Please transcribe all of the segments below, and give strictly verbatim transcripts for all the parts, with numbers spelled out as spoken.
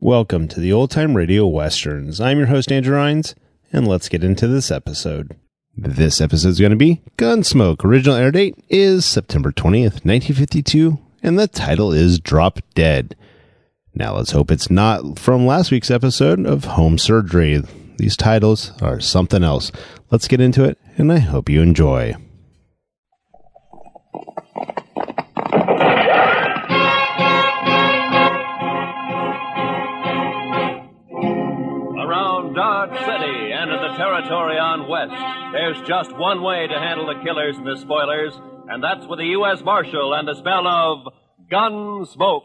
Welcome to the Old Time Radio Westerns. I'm your host, Andrew Rhynes, and let's get into this episode. This episode is going to be Gunsmoke. Original air date is September twentieth, nineteen fifty-two, and the title is Drop Dead. Now let's hope it's not from last week's episode of Home Surgery. These titles are something else. Let's get into it, and I hope you enjoy. Dodge City and in the territory on west, there's just one way to handle the killers and the spoilers, and that's with the U S Marshal and the smell of Gunsmoke.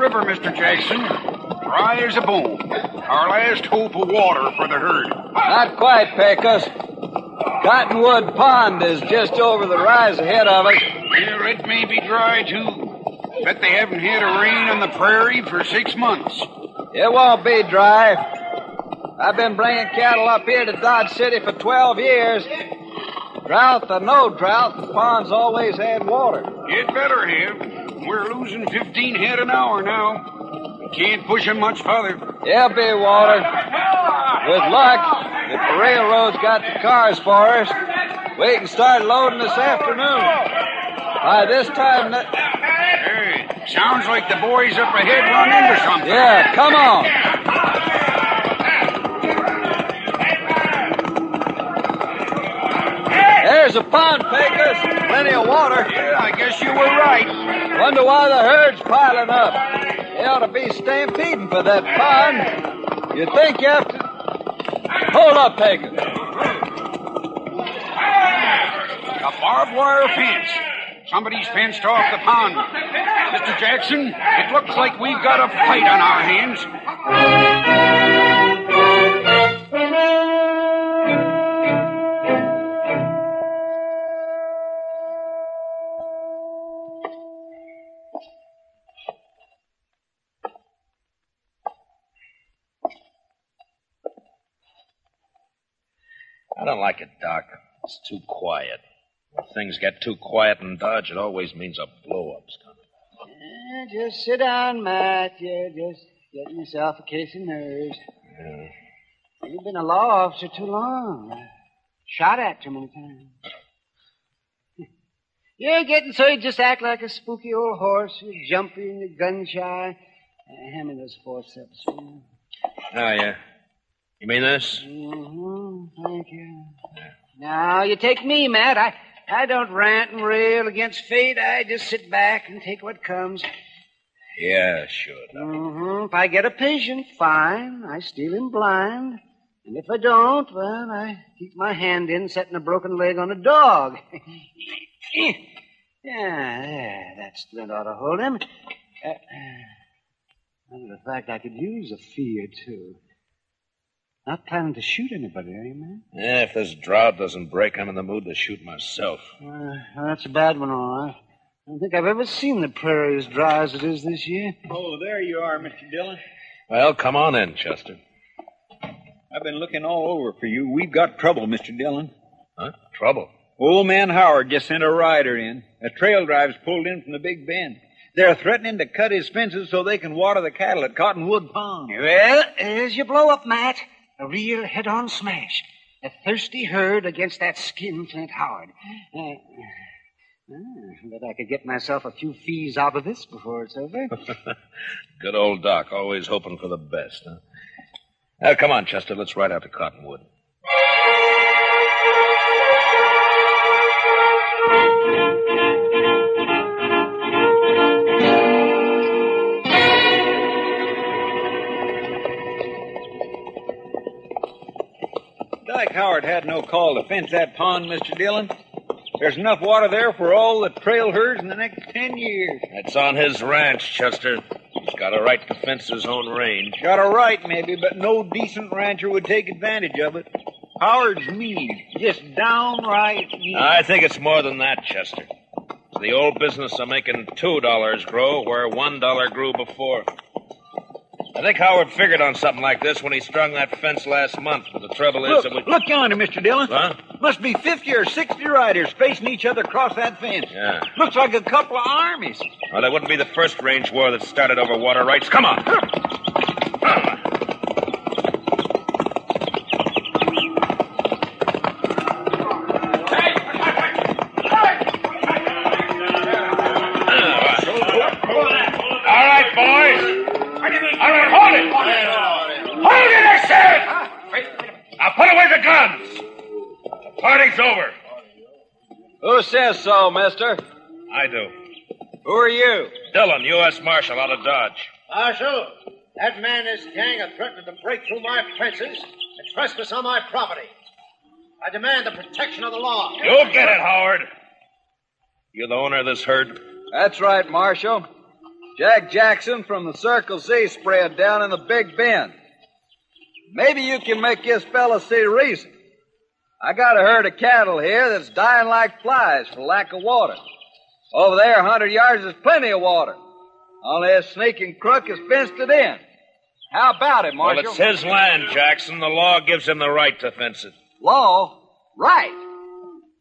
River, Mister Jackson. Dry as a bone. Our last hope of water for the herd. Not quite, Pecos. Cottonwood Pond is just over the rise ahead of us. Well, it may be dry, too. Bet they haven't had a rain on the prairie for six months. It won't be dry. I've been bringing cattle up here to Dodge City for twelve years. Drought or no drought, the pond's always had water. It better have. We're losing fifteen head an hour now. We can't push them much further. There'll be water. With luck, if the railroad's got the cars for us, we can start loading this afternoon. By this time... That... Hey, sounds like the boys up ahead run into something. Yeah, come on. There's a pond, Pecos. Plenty of water. Yeah, I guess you were right. Wonder why the herd's piling up. They ought to be stampeding for that pond. You'd think you have to... Hold up, Pecos. A barbed wire fence. Somebody's fenced off the pond. Mister Jackson, it looks like we've got a fight on our hands. I don't like it, Doc. It's too quiet. When things get too quiet in Dodge, it always means a blow-up's coming. Yeah, just sit down, Matt. You're just getting yourself a case of nerves. Yeah. You've been a law officer too long. I shot at too many times. You're getting so you just act like a spooky old horse. You're jumpy and you're gun-shy. Uh, hand me those forceps. Oh, yeah. You mean this? Mm-hmm. Thank you. Now, you take me, Matt. I, I don't rant and rail against fate. I just sit back and take what comes. Yeah, sure. Mm-hmm. If I get a patient, fine. I steal him blind. And if I don't, well, I keep my hand in setting a broken leg on a dog. Yeah, there. That splint ought to hold him. Uh, uh, matter of fact, I could use a fear, too. Not planning to shoot anybody, are you, man? Yeah, if this drought doesn't break, I'm in the mood to shoot myself. Uh, well, that's a bad one, all right. I don't think I've ever seen the prairie as dry as it is this year. Oh, there you are, Mister Dillon. Well, come on in, Chester. I've been looking all over for you. We've got trouble, Mister Dillon. Huh? Trouble? Old man Howard just sent a rider in. A trail drive's pulled in from the Big Bend. They're threatening to cut his fences so they can water the cattle at Cottonwood Pond. Well, there's your blow-up, Matt. A real head-on smash. A thirsty herd against that skinflint Howard. Uh, I bet I could get myself a few fees out of this before it's over. Good old Doc, always hoping for the best, huh? Now, come on, Chester, let's ride out to Cottonwood. Dyke Howard had no call to fence that pond, Mister Dillon. There's enough water there for all the trail herds in the next ten years. That's on his ranch, Chester. He's got a right to fence his own range. Got a right, maybe, but no decent rancher would take advantage of it. Howard's mean. Just downright mean. I think it's more than that, Chester. It's the old business of making two dollars grow where one dollar grew before. I think Howard figured on something like this when he strung that fence last month, but the trouble is... Look, that we... look yonder, Mister Dillon. Huh? Must be fifty or sixty riders facing each other across that fence. Yeah. Looks like a couple of armies. Well, that wouldn't be the first range war that started over water rights. Come on. Huh. Huh. Says so, mister. I do. Who are you? Dillon, U S Marshal out of Dodge. Marshal, that man and his gang are threatening to break through my fences and trespass on my property. I demand the protection of the law. You'll get it, Howard. You're the owner of this herd? That's right, Marshal. Jack Jackson from the Circle Z spread down in the Big Bend. Maybe you can make this fella see reason. I got a herd of cattle here that's dying like flies for lack of water. Over there, a hundred yards, is plenty of water. Only this sneaking crook has fenced it in. How about it, Marshal? Well, it's his land, Jackson. The law gives him the right to fence it. Law? Right.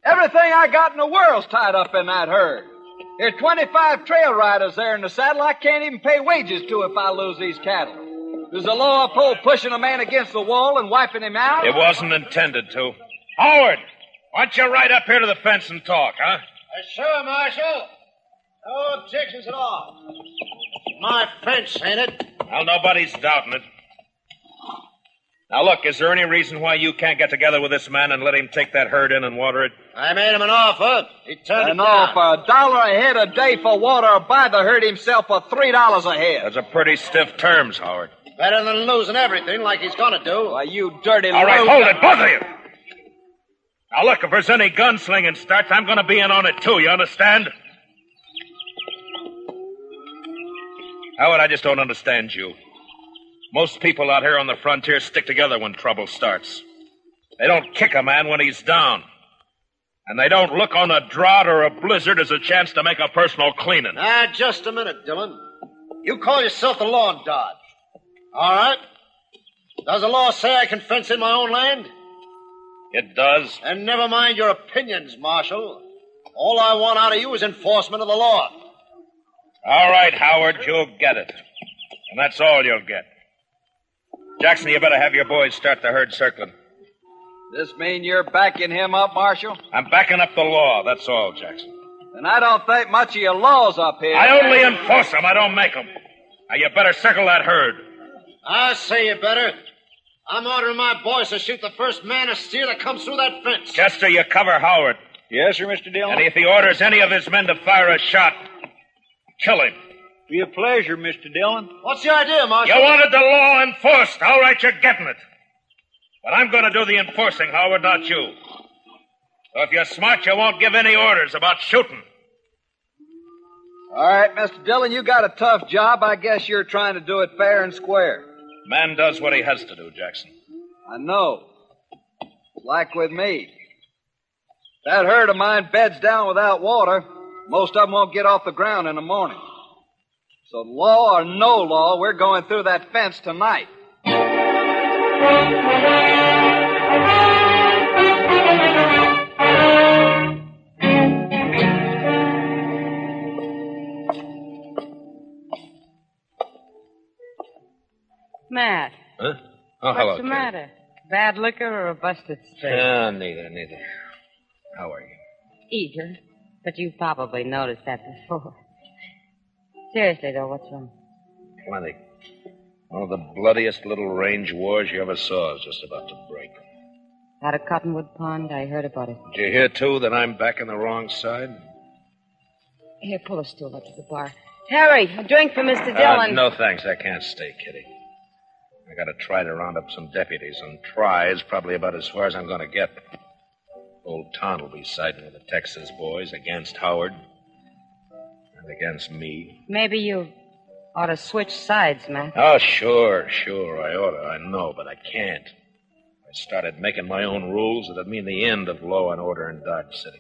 Everything I got in the world's tied up in that herd. There's twenty-five trail riders there in the saddle I can't even pay wages to if I lose these cattle. Does the law uphold pushing a man against the wall and wiping him out? It wasn't intended to. Howard, why don't you ride up here to the fence and talk, huh? Uh, sure, Marshal. No objections at all. My fence, ain't it? Well, nobody's doubting it. Now, look, is there any reason why you can't get together with this man and let him take that herd in and water it? I made him an offer. He turned it down. An offer. A dollar a head a day for water or buy the herd himself for three dollars a head. Those are pretty stiff terms, Howard. Better than losing everything like he's going to do. Why, you dirty loser. All right, hold it, both of you. Now, look, if there's any gunslinging starts, I'm going to be in on it, too, you understand? Howard, I just don't understand you. Most people out here on the frontier stick together when trouble starts. They don't kick a man when he's down. And they don't look on a drought or a blizzard as a chance to make a personal cleaning. Ah, just a minute, Dillon. You call yourself the law in Dodge. All right. Does the law say I can fence in my own land? It does. And never mind your opinions, Marshal. All I want out of you is enforcement of the law. All right, Howard, you'll get it. And that's all you'll get. Jackson, you better have your boys start the herd circling. This mean you're backing him up, Marshal? I'm backing up the law, that's all, Jackson. And I don't think much of your laws up here. I only enforce them, I don't make them. Now, you better circle that herd. I say you better. I'm ordering my boys to shoot the first man or steer that comes through that fence. Chester, you cover Howard. Yes, sir, Mister Dillon. And if he orders any of his men to fire a shot, kill him. Be a pleasure, Mister Dillon. What's the idea, Marshal? You wanted the law enforced. All right, you're getting it. But I'm going to do the enforcing, Howard, not you. So if you're smart, you won't give any orders about shooting. All right, Mister Dillon, you got a tough job. I guess you're trying to do it fair and square. Man does what he has to do, Jackson. I know. Like with me. That herd of mine beds down without water. Most of them won't get off the ground in the morning. So law or no law, we're going through that fence tonight. Matt. Huh? Oh, hello, What's the Kitty. matter? Bad liquor or a busted straight? Oh, neither, neither. How are you? Eager, but you probably noticed that before. Seriously, though, what's wrong? Plenty. One of the bloodiest little range wars you ever saw is just about to break. Out of Cottonwood Pond, I heard about it. Did you hear, too, that I'm back on the wrong side? Here, pull a stool up to the bar. Harry, a drink for Mister Dillon. Uh, no, thanks. I can't stay, Kitty. I gotta try to round up some deputies, and try is probably about as far as I'm gonna get. Old Ton will be siding with the Texas boys against Howard. And against me. Maybe you ought to switch sides, Matt. Oh, sure, sure, I oughta. I know, but I can't. If I started making my own rules, it'd mean the end of law and order in Dodge City.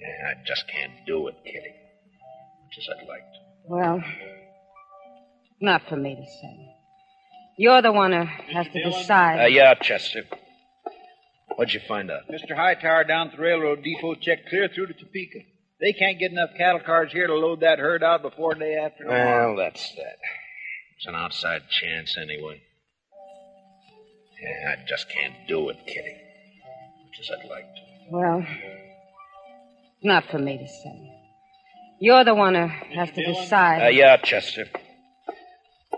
Yeah, I just can't do it, Kitty. Much as I'd like to. Well, not for me to say. You're the one who has to decide. Uh, yeah, Chester. What'd you find out? Mister Hightower down at the railroad depot checked clear through to Topeka. They can't get enough cattle cars here to load that herd out before day after tomorrow. Well, that's that. It's an outside chance anyway. Yeah, I just can't do it, Kitty. Much as I'd like to. Well, not for me to say. You're the one who has to decide. Uh, yeah, Chester.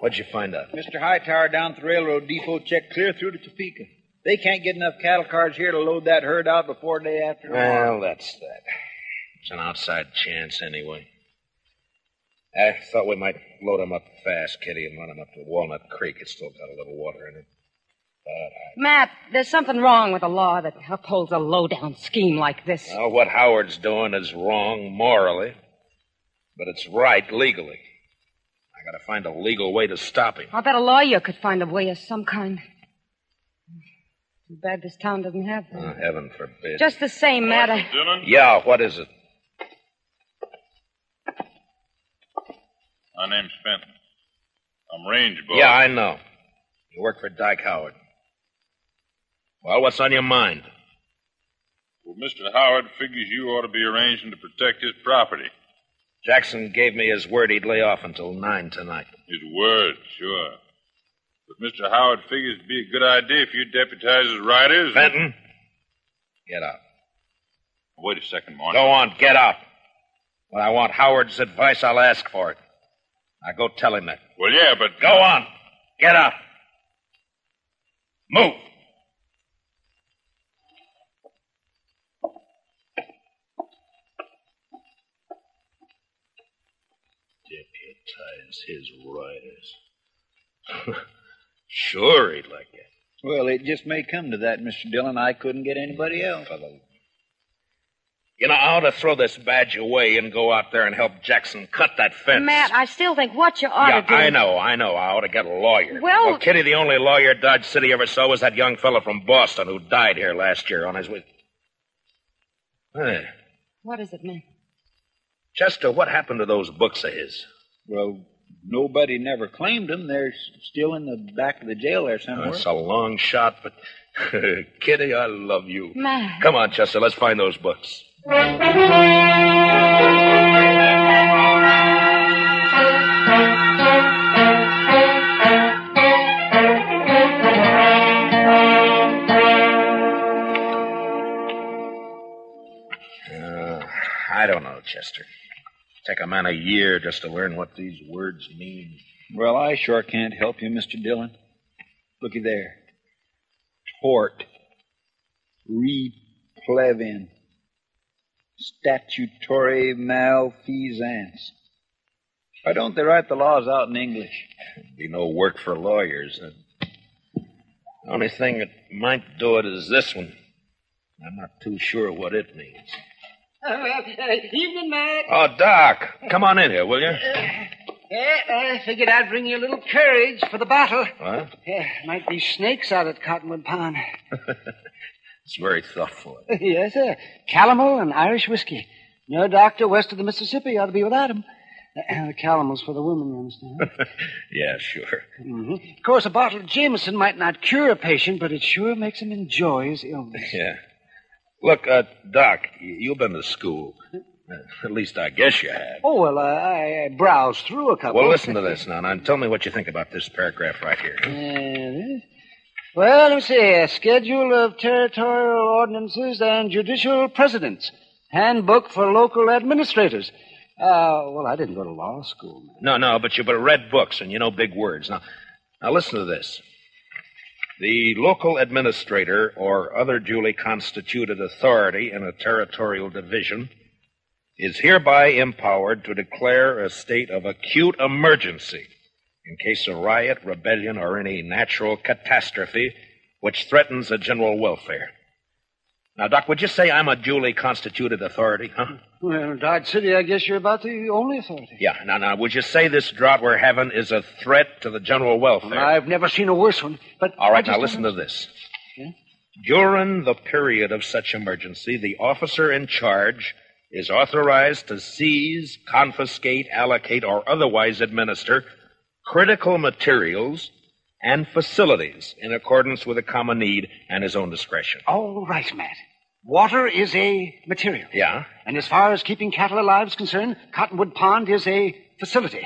What'd you find out? Mister Hightower down at the railroad depot checked clear through to Topeka. They can't get enough cattle cars here to load that herd out before day after tomorrow. Well, that's that. It's an outside chance anyway. I thought we might load them up fast, Kitty, and run them up to Walnut Creek. It's still got a little water in it. But I... Matt, there's something wrong with a law that upholds a low-down scheme like this. Well, what Howard's doing is wrong morally, but it's right legally. I gotta find a legal way to stop him. I bet a lawyer could find a way of some kind. Too bad this town doesn't have one. Oh, heaven forbid. Just the same, Matt. Mister Dillon? Yeah, what is it? My name's Fenton. I'm range boss. Yeah, I know. You work for Dyke Howard. Well, what's on your mind? Well, Mister Howard figures you ought to be arranging to protect his property. Jackson gave me his word he'd lay off until nine tonight. His word, sure. But Mister Howard figures it'd be a good idea if you deputize as riders. Fenton, and... get out. Wait a second, Martin. Go on, get out. When I want Howard's advice, I'll ask for it. Now go tell him that. Well, yeah, but... Go on. Get out. Move. Deputize his riders. Sure, he'd like that. Well, it just may come to that, Mister Dillon. I couldn't get anybody yeah, else. Fellow. You know, I ought to throw this badge away and go out there and help Jackson cut that fence. Matt, I still think what you ought yeah, to do... I know, I know. I ought to get a lawyer. Well... well... Kitty, the only lawyer Dodge City ever saw was that young fellow from Boston who died here last year on his way... Huh. What is it, Matt? Chester, what happened to those books of his? Well... nobody never claimed them. They're still in the back of the jail there somewhere. That's a long shot, but... Kitty, I love you. Matt. Come on, Chester, let's find those books. Uh, I don't know, Chester. Take a man a year just to learn what these words mean. Well, I sure can't help you, Mister Dillon. Looky there. Tort. Replevin. Statutory malfeasance. Why don't they write the laws out in English? It'd be no work for lawyers. The only thing that might do it is this one. I'm not too sure what it means. Uh, uh, evening, Matt. Oh, Doc, come on in here, will you? Uh, Yeah, I figured I'd bring you a little courage for the battle. What? Yeah, might be snakes out at Cottonwood Pond. It's very thoughtful. Yes, sir. Calomel and Irish whiskey. No doctor west of the Mississippi ought to be without them. The calomel's for the women, you understand? Yeah, sure. Mm-hmm. Of course, a bottle of Jameson might not cure a patient, but it sure makes him enjoy his illness. Yeah. Look, uh, Doc, you've been to school. At least I guess you have. Oh, well, uh, I, I browsed through a couple. Well, listen to this now, and tell me what you think about this paragraph right here. Uh, well, let me see. A schedule of territorial ordinances and judicial precedents. Handbook for local administrators. Uh, well, I didn't go to law school, man. No, no, but you but read books, and you know big words. Now, now listen to this. The local administrator or other duly constituted authority in a territorial division is hereby empowered to declare a state of acute emergency in case of riot, rebellion, or any natural catastrophe which threatens the general welfare. Now, Doc, would you say I'm a duly constituted authority, huh? Well, in Dodge City, I guess you're about the only authority. Yeah, now, now, would you say this drought we're having is a threat to the general welfare? Well, I've never seen a worse one, but... All right, now, listen to this. Yeah? During the period of such emergency, the officer in charge is authorized to seize, confiscate, allocate, or otherwise administer critical materials and facilities in accordance with a common need and his own discretion. All right, Matt. Water is a material. Yeah? And as far as keeping cattle alive is concerned, Cottonwood Pond is a facility.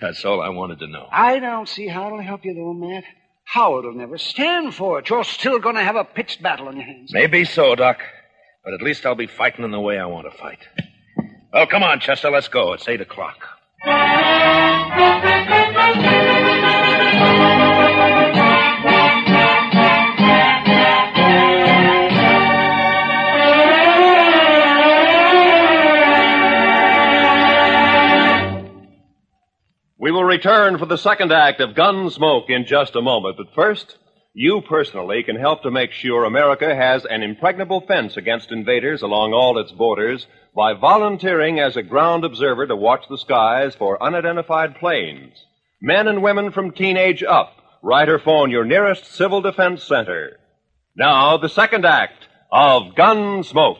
That's all I wanted to know. I don't see how it'll help you, though, Matt. Howard will never stand for it. You're still going to have a pitched battle on your hands. Maybe so, Doc. But at least I'll be fighting in the way I want to fight. Well, come on, Chester, let's go. It's eight o'clock. We will return for the second act of Gunsmoke in just a moment, but first... you personally can help to make sure America has an impregnable fence against invaders along all its borders by volunteering as a ground observer to watch the skies for unidentified planes. Men and women from teenage up, write or phone your nearest Civil Defense Center. Now, the second act of Gunsmoke.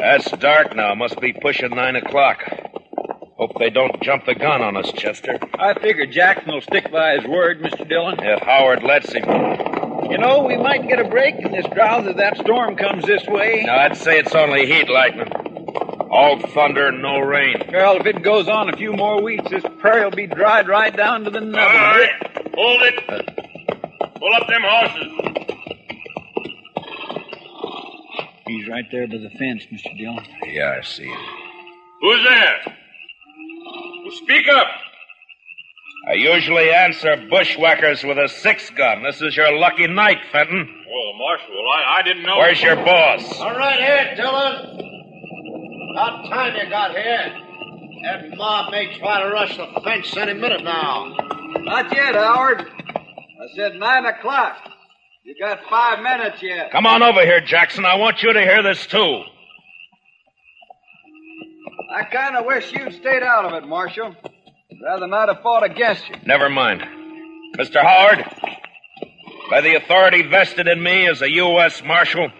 It's dark now. Must be pushing nine o'clock. Hope they don't jump the gun on us, Chester. I figure Jackson will stick by his word, Mister Dillon. If Howard lets him. You know, we might get a break in this drought if that storm comes this way. Now, I'd say it's only heat lightning. All thunder and no rain. Well, if it goes on a few more weeks, this prairie will be dried right down to the nub. All right. Hold it. Uh, Pull up them horses. He's right there by the fence, Mister Dillon. Yeah, I see him. Who's there? Well, speak up. I usually answer bushwhackers with a six-gun. This is your lucky night, Fenton. Well, Marshal, I, I didn't know... Where's your boss? All right here, Dillon. About time you got here. That mob may try to rush the fence any minute now. Not yet, Howard. I said nine o'clock. You got five minutes yet. Come on over here, Jackson. I want you to hear this, too. I kind of wish you'd stayed out of it, Marshal. I'd rather not have fought against you. Never mind. Mister Howard, by the authority vested in me as a U S Marshal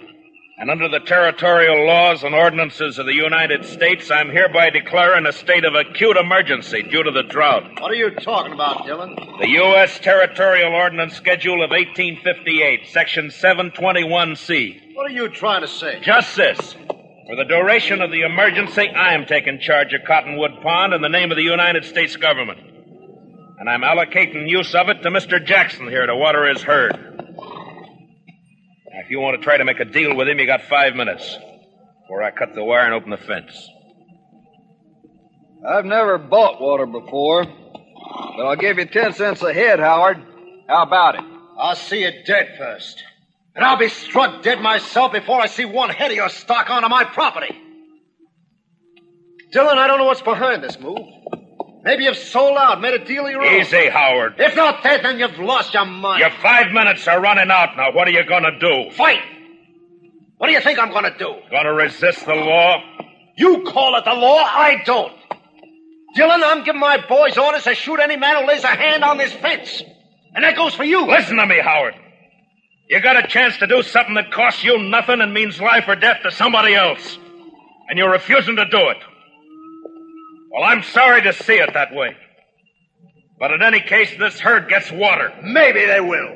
and under the territorial laws and ordinances of the United States, I'm hereby declaring a state of acute emergency due to the drought. What are you talking about, Dillon? The U S Territorial Ordinance Schedule of eighteen fifty-eight, Section seven twenty-one C. What are you trying to say? Just this. For the duration of the emergency, I am taking charge of Cottonwood Pond in the name of the United States government. And I'm allocating use of it to Mister Jackson here to water his herd. If you want to try to make a deal with him, you got five minutes before I cut the wire and open the fence. I've never bought water before, but I'll give you ten cents a head, Howard. How about it? I'll see you dead first. And I'll be struck dead myself before I see one head of your stock onto my property. Dillon, I don't know what's behind this move. Maybe you've sold out, made a deal of your own. Easy, Howard. If not that, then you've lost your mind. Your five minutes are running out now. What are you going to do? Fight! What do you think I'm going to do? Going to resist the law? You call it the law, I don't. Dillon, I'm giving my boys orders to shoot any man who lays a hand on this fence. And that goes for you. Listen to me, Howard. You got a chance to do something that costs you nothing and means life or death to somebody else. And you're refusing to do it. Well, I'm sorry to see it that way. But in any case, this herd gets water. Maybe they will.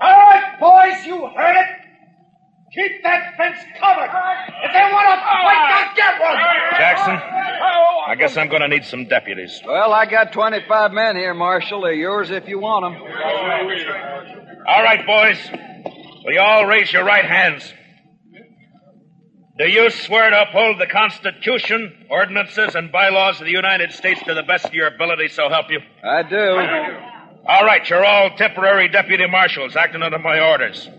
All right, boys, you heard it. Keep that fence covered. If they want to fight, they'll get one. Jackson, I guess I'm going to need some deputies. Well, I got twenty-five men here, Marshal. They're yours if you want them. All right, boys. Will you all raise your right hands? Do you swear to uphold the Constitution, ordinances, and bylaws of the United States to the best of your ability, so help you? I do. I do. All right, you're all temporary deputy marshals acting under my orders.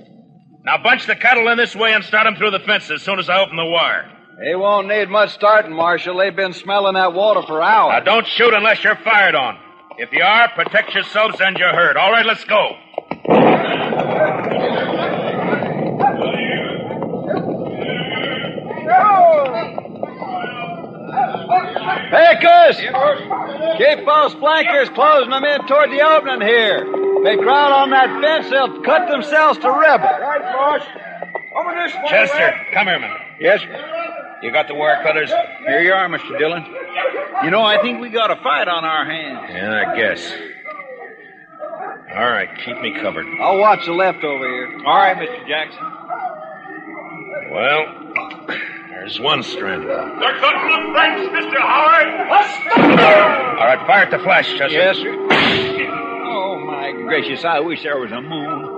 Now bunch the cattle in this way and start them through the fence as soon as I open the wire. They won't need much starting, Marshal. They've been smelling that water for hours. Now don't shoot unless you're fired on. If you are, protect yourselves and your herd. All right, let's go. Pecos! Keep those flankers closing them in toward the opening here. They crowd on that fence, they'll cut themselves to ribbon. Right, boss. Over this way. Chester, come here, man. Yes, sir. You got the wire cutters? Here you are, Mister Dillon. You know, I think we got a fight on our hands. Yeah, I guess. All right, keep me covered. I'll watch the left over here. All right, Mister Jackson. Well... there's one stranded. They're cutting the fence, Mister Howard. Let's stop them. All right, fire at the flash, Chester. Yes, sir. Oh, my gracious, I wish there was a moon.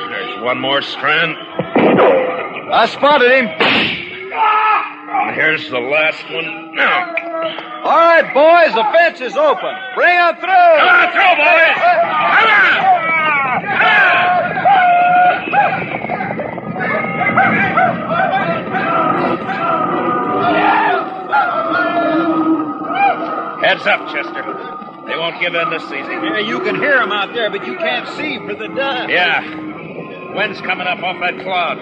There's one more strand. I spotted him. And here's the last one. Now. All right, boys, the fence is open. Bring them through. Come on through, boys. Come on. Heads up, Chester. They won't give in this easy. Yeah, you can hear them out there, but you can't see for the dust. Yeah. Wind's coming up off that cloud.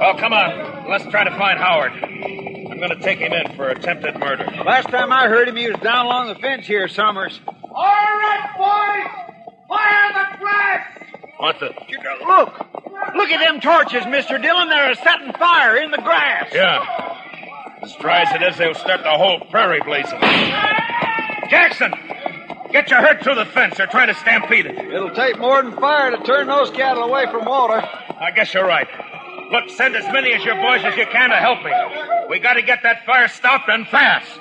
Well, come on. Let's try to find Howard. I'm going to take him in for attempted murder. Last time I heard him, he was down along the fence here, Summers. All right, boys! Fire the flash! What the... Look! Look at them torches, Mister Dillon. They're setting fire in the grass. Yeah. As dry as it is, they'll start the whole prairie blazing. Jackson! Get your herd through the fence. They're trying to stampede it. It'll take more than fire to turn those cattle away from water. I guess you're right. Look, send as many as your boys as you can to help me. We got to get that fire stopped and fast.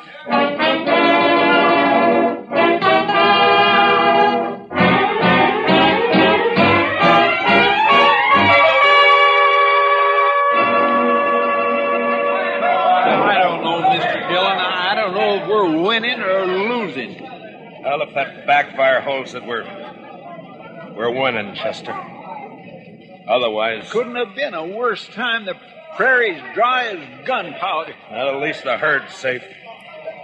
Winning or losing? Well, if that backfire holds it, we're we're winning, Chester. Otherwise, couldn't have been a worse time. The prairie's dry as gunpowder. Well, at least the herd's safe.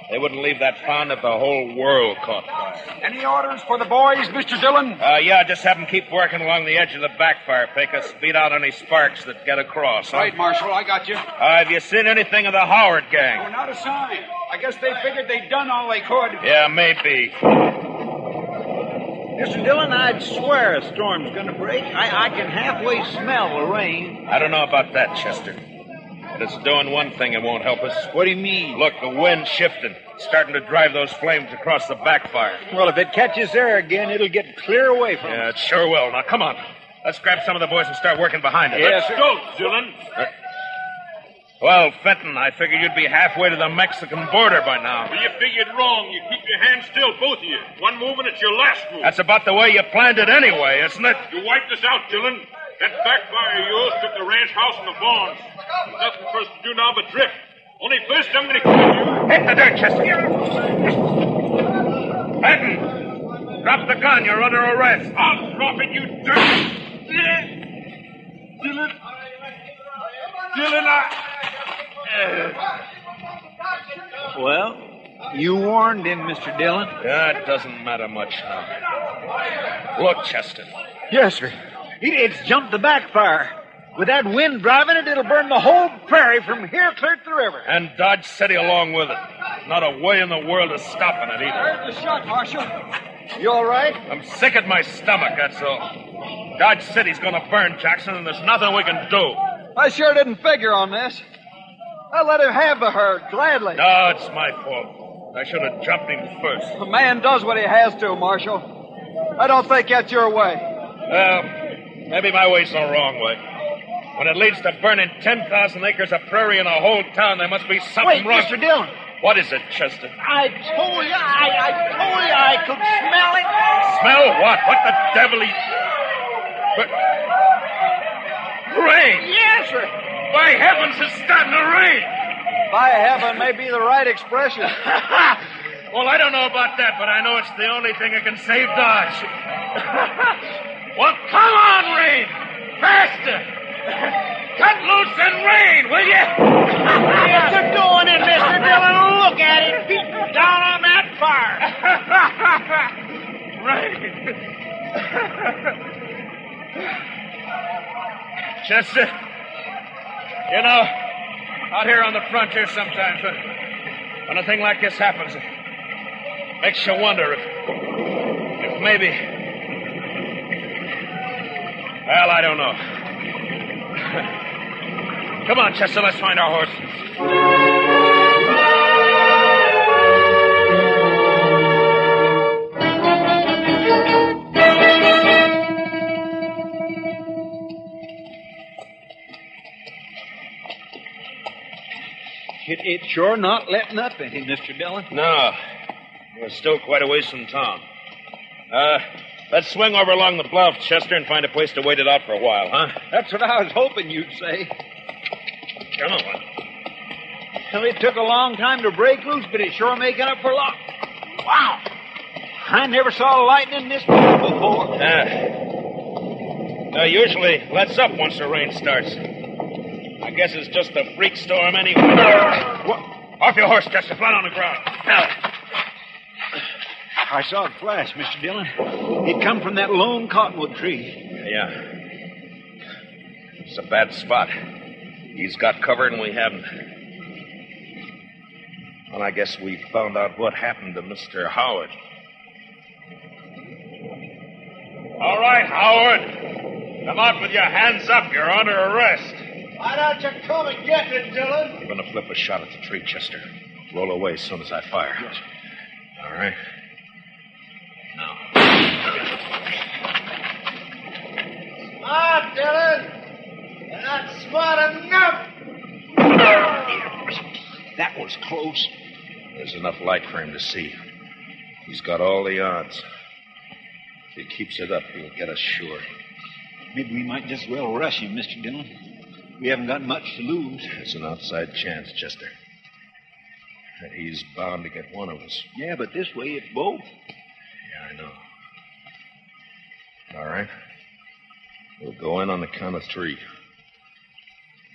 They wouldn't leave that pond if the whole world caught fire. Any orders for the boys, Mister Dillon? Uh, yeah, just have them keep working along the edge of the backfire, Pecos. Beat out any sparks that get across. Huh? Right, Marshal, I got you. Uh, have you seen anything of the Howard gang? Oh, not a sign. I guess they figured they'd done all they could. Yeah, maybe. Mister Dillon, I'd swear a storm's going to break. I, I can halfway smell the rain. I don't know about that, Chester. It's doing one thing that won't help us. What do you mean? Look, the wind's shifting, starting to drive those flames across the backfire. Well, if it catches there again, it'll get clear away from us. Yeah, it sure will. Now, come on. Let's grab some of the boys and start working behind it. Yes, let's go, Dillon. Uh, well, Fenton, I figured you'd be halfway to the Mexican border by now. Well, you figured wrong. You keep your hands still, both of you. One move and it's your last move. That's about the way you planned it anyway, isn't it? You wiped us out, Dillon. That backfire of yours took the ranch house and the barns. There's nothing for us to do now but drift. Only first I'm going to kill you. Hit the dirt, Chester. Patton, drop the gun. You're under arrest. I'll drop it, you dirt. Dillon. Dillon, I... Uh... Well, you warned him, Mister Dillon. That doesn't matter much now. Look, Chester. Yes, sir. It's jumped the backfire. With that wind driving it, it'll burn the whole prairie from here clear to the river. And Dodge City along with it. Not a way in the world of stopping it either. I heard the shot, Marshal. You all right? I'm sick at my stomach, that's all. Dodge City's going to burn, Jackson, and there's nothing we can do. I sure didn't figure on this. I let him have the herd, gladly. No, it's my fault. I should have jumped him first. A man does what he has to, Marshal. I don't think that's your way. Well, maybe my way's the wrong way. When it leads to burning ten thousand acres of prairie in a whole town, there must be something Wait, wrong. Mister Dillon. What is it, Chester? I told you, I, I told you I could smell it. Smell what? What the devil? He... But... Rain! Yes, sir. By heavens, it's starting to rain. By heaven may be the right expression. Well, I don't know about that, but I know it's the only thing that can save Dodge. Well, come on, rain. Faster. Cut loose and rain, will you? Yes, they're doing it, Mister Dillon. Look at it. Down on that fire. Rain. Chester, you know, out here on the frontier sometimes, when a thing like this happens, it makes you wonder if, if maybe... Well, I don't know. Come on, Chester, let's find our horses. It, it's sure not letting up in him, Mister Dillon. No, we're still quite a ways from town. Uh... Let's swing over along the bluff, Chester, and find a place to wait it out for a while, huh? That's what I was hoping you'd say. Come on. Well, it took a long time to break loose, but it's sure making up for lost. Wow! I never saw lightning this big before. Yeah. Now, usually lets up once the rain starts. I guess it's just a freak storm anyway. What? Off your horse, Chester, flat on the ground. Now. I saw it flash, Mister Dillon. It come from that lone cottonwood tree. Yeah. It's a bad spot. He's got covered and we haven't. Well, I guess we found out what happened to Mister Howard. All right, Howard. Come out with your hands up. You're under arrest. Why don't you come and get it, Dillon? I'm going to flip a shot at the tree, Chester. Roll away as soon as I fire. Yes. All right. Now. Smart, Dillon. You're not smart enough. That was close. There's enough light for him to see. He's got all the odds. If he keeps it up, he'll get us sure. Maybe we might just well rush him, Mister Dillon. We haven't got much to lose. It's an outside chance, Chester. He's bound to get one of us. Yeah, but this way it's both. Yeah, I know. All right. We'll go in on the count of three.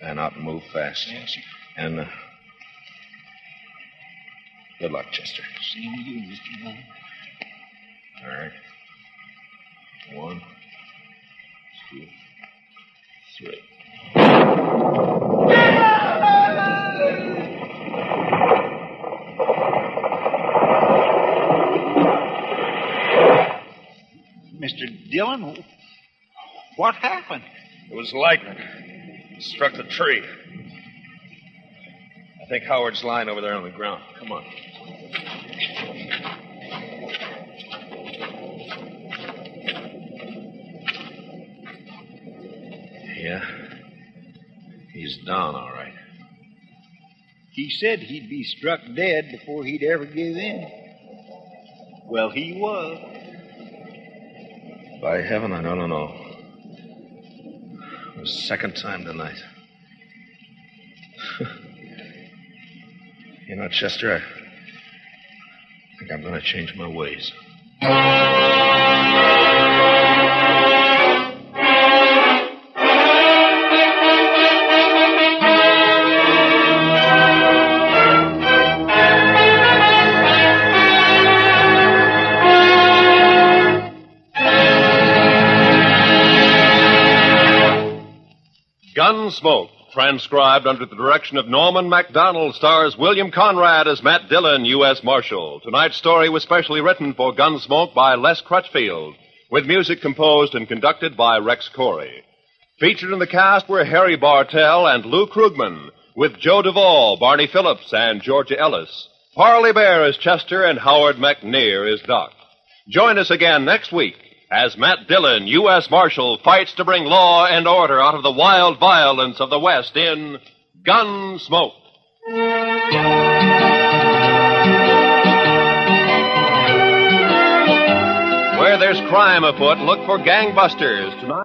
And out and move fast. Yes, sir. And uh, good luck, Chester. Same to you, Mister Dillon. All right. One, two, three. Mister Dillon, what happened? It was lightning. It struck the tree. I think Howard's lying over there on the ground. Come on. Yeah. He's down, all right. He said he'd be struck dead before he'd ever give in. Well, he was. By heaven, I don't know. It was the second time tonight. You know, Chester, I think I'm going to change my ways. Gunsmoke, transcribed under the direction of Norman MacDonald, stars William Conrad as Matt Dillon, U S Marshal. Tonight's story was specially written for Gunsmoke by Les Crutchfield, with music composed and conducted by Rex Koury. Featured in the cast were Harry Bartell and Lou Krugman, with Joe Duvall, Barney Phillips, and Georgia Ellis. Parley Baer is Chester, and Howard McNear is Doc. Join us again next week as Matt Dillon, U S Marshal, fights to bring law and order out of the wild violence of the West in Gunsmoke. Where there's crime afoot, look for gangbusters tonight.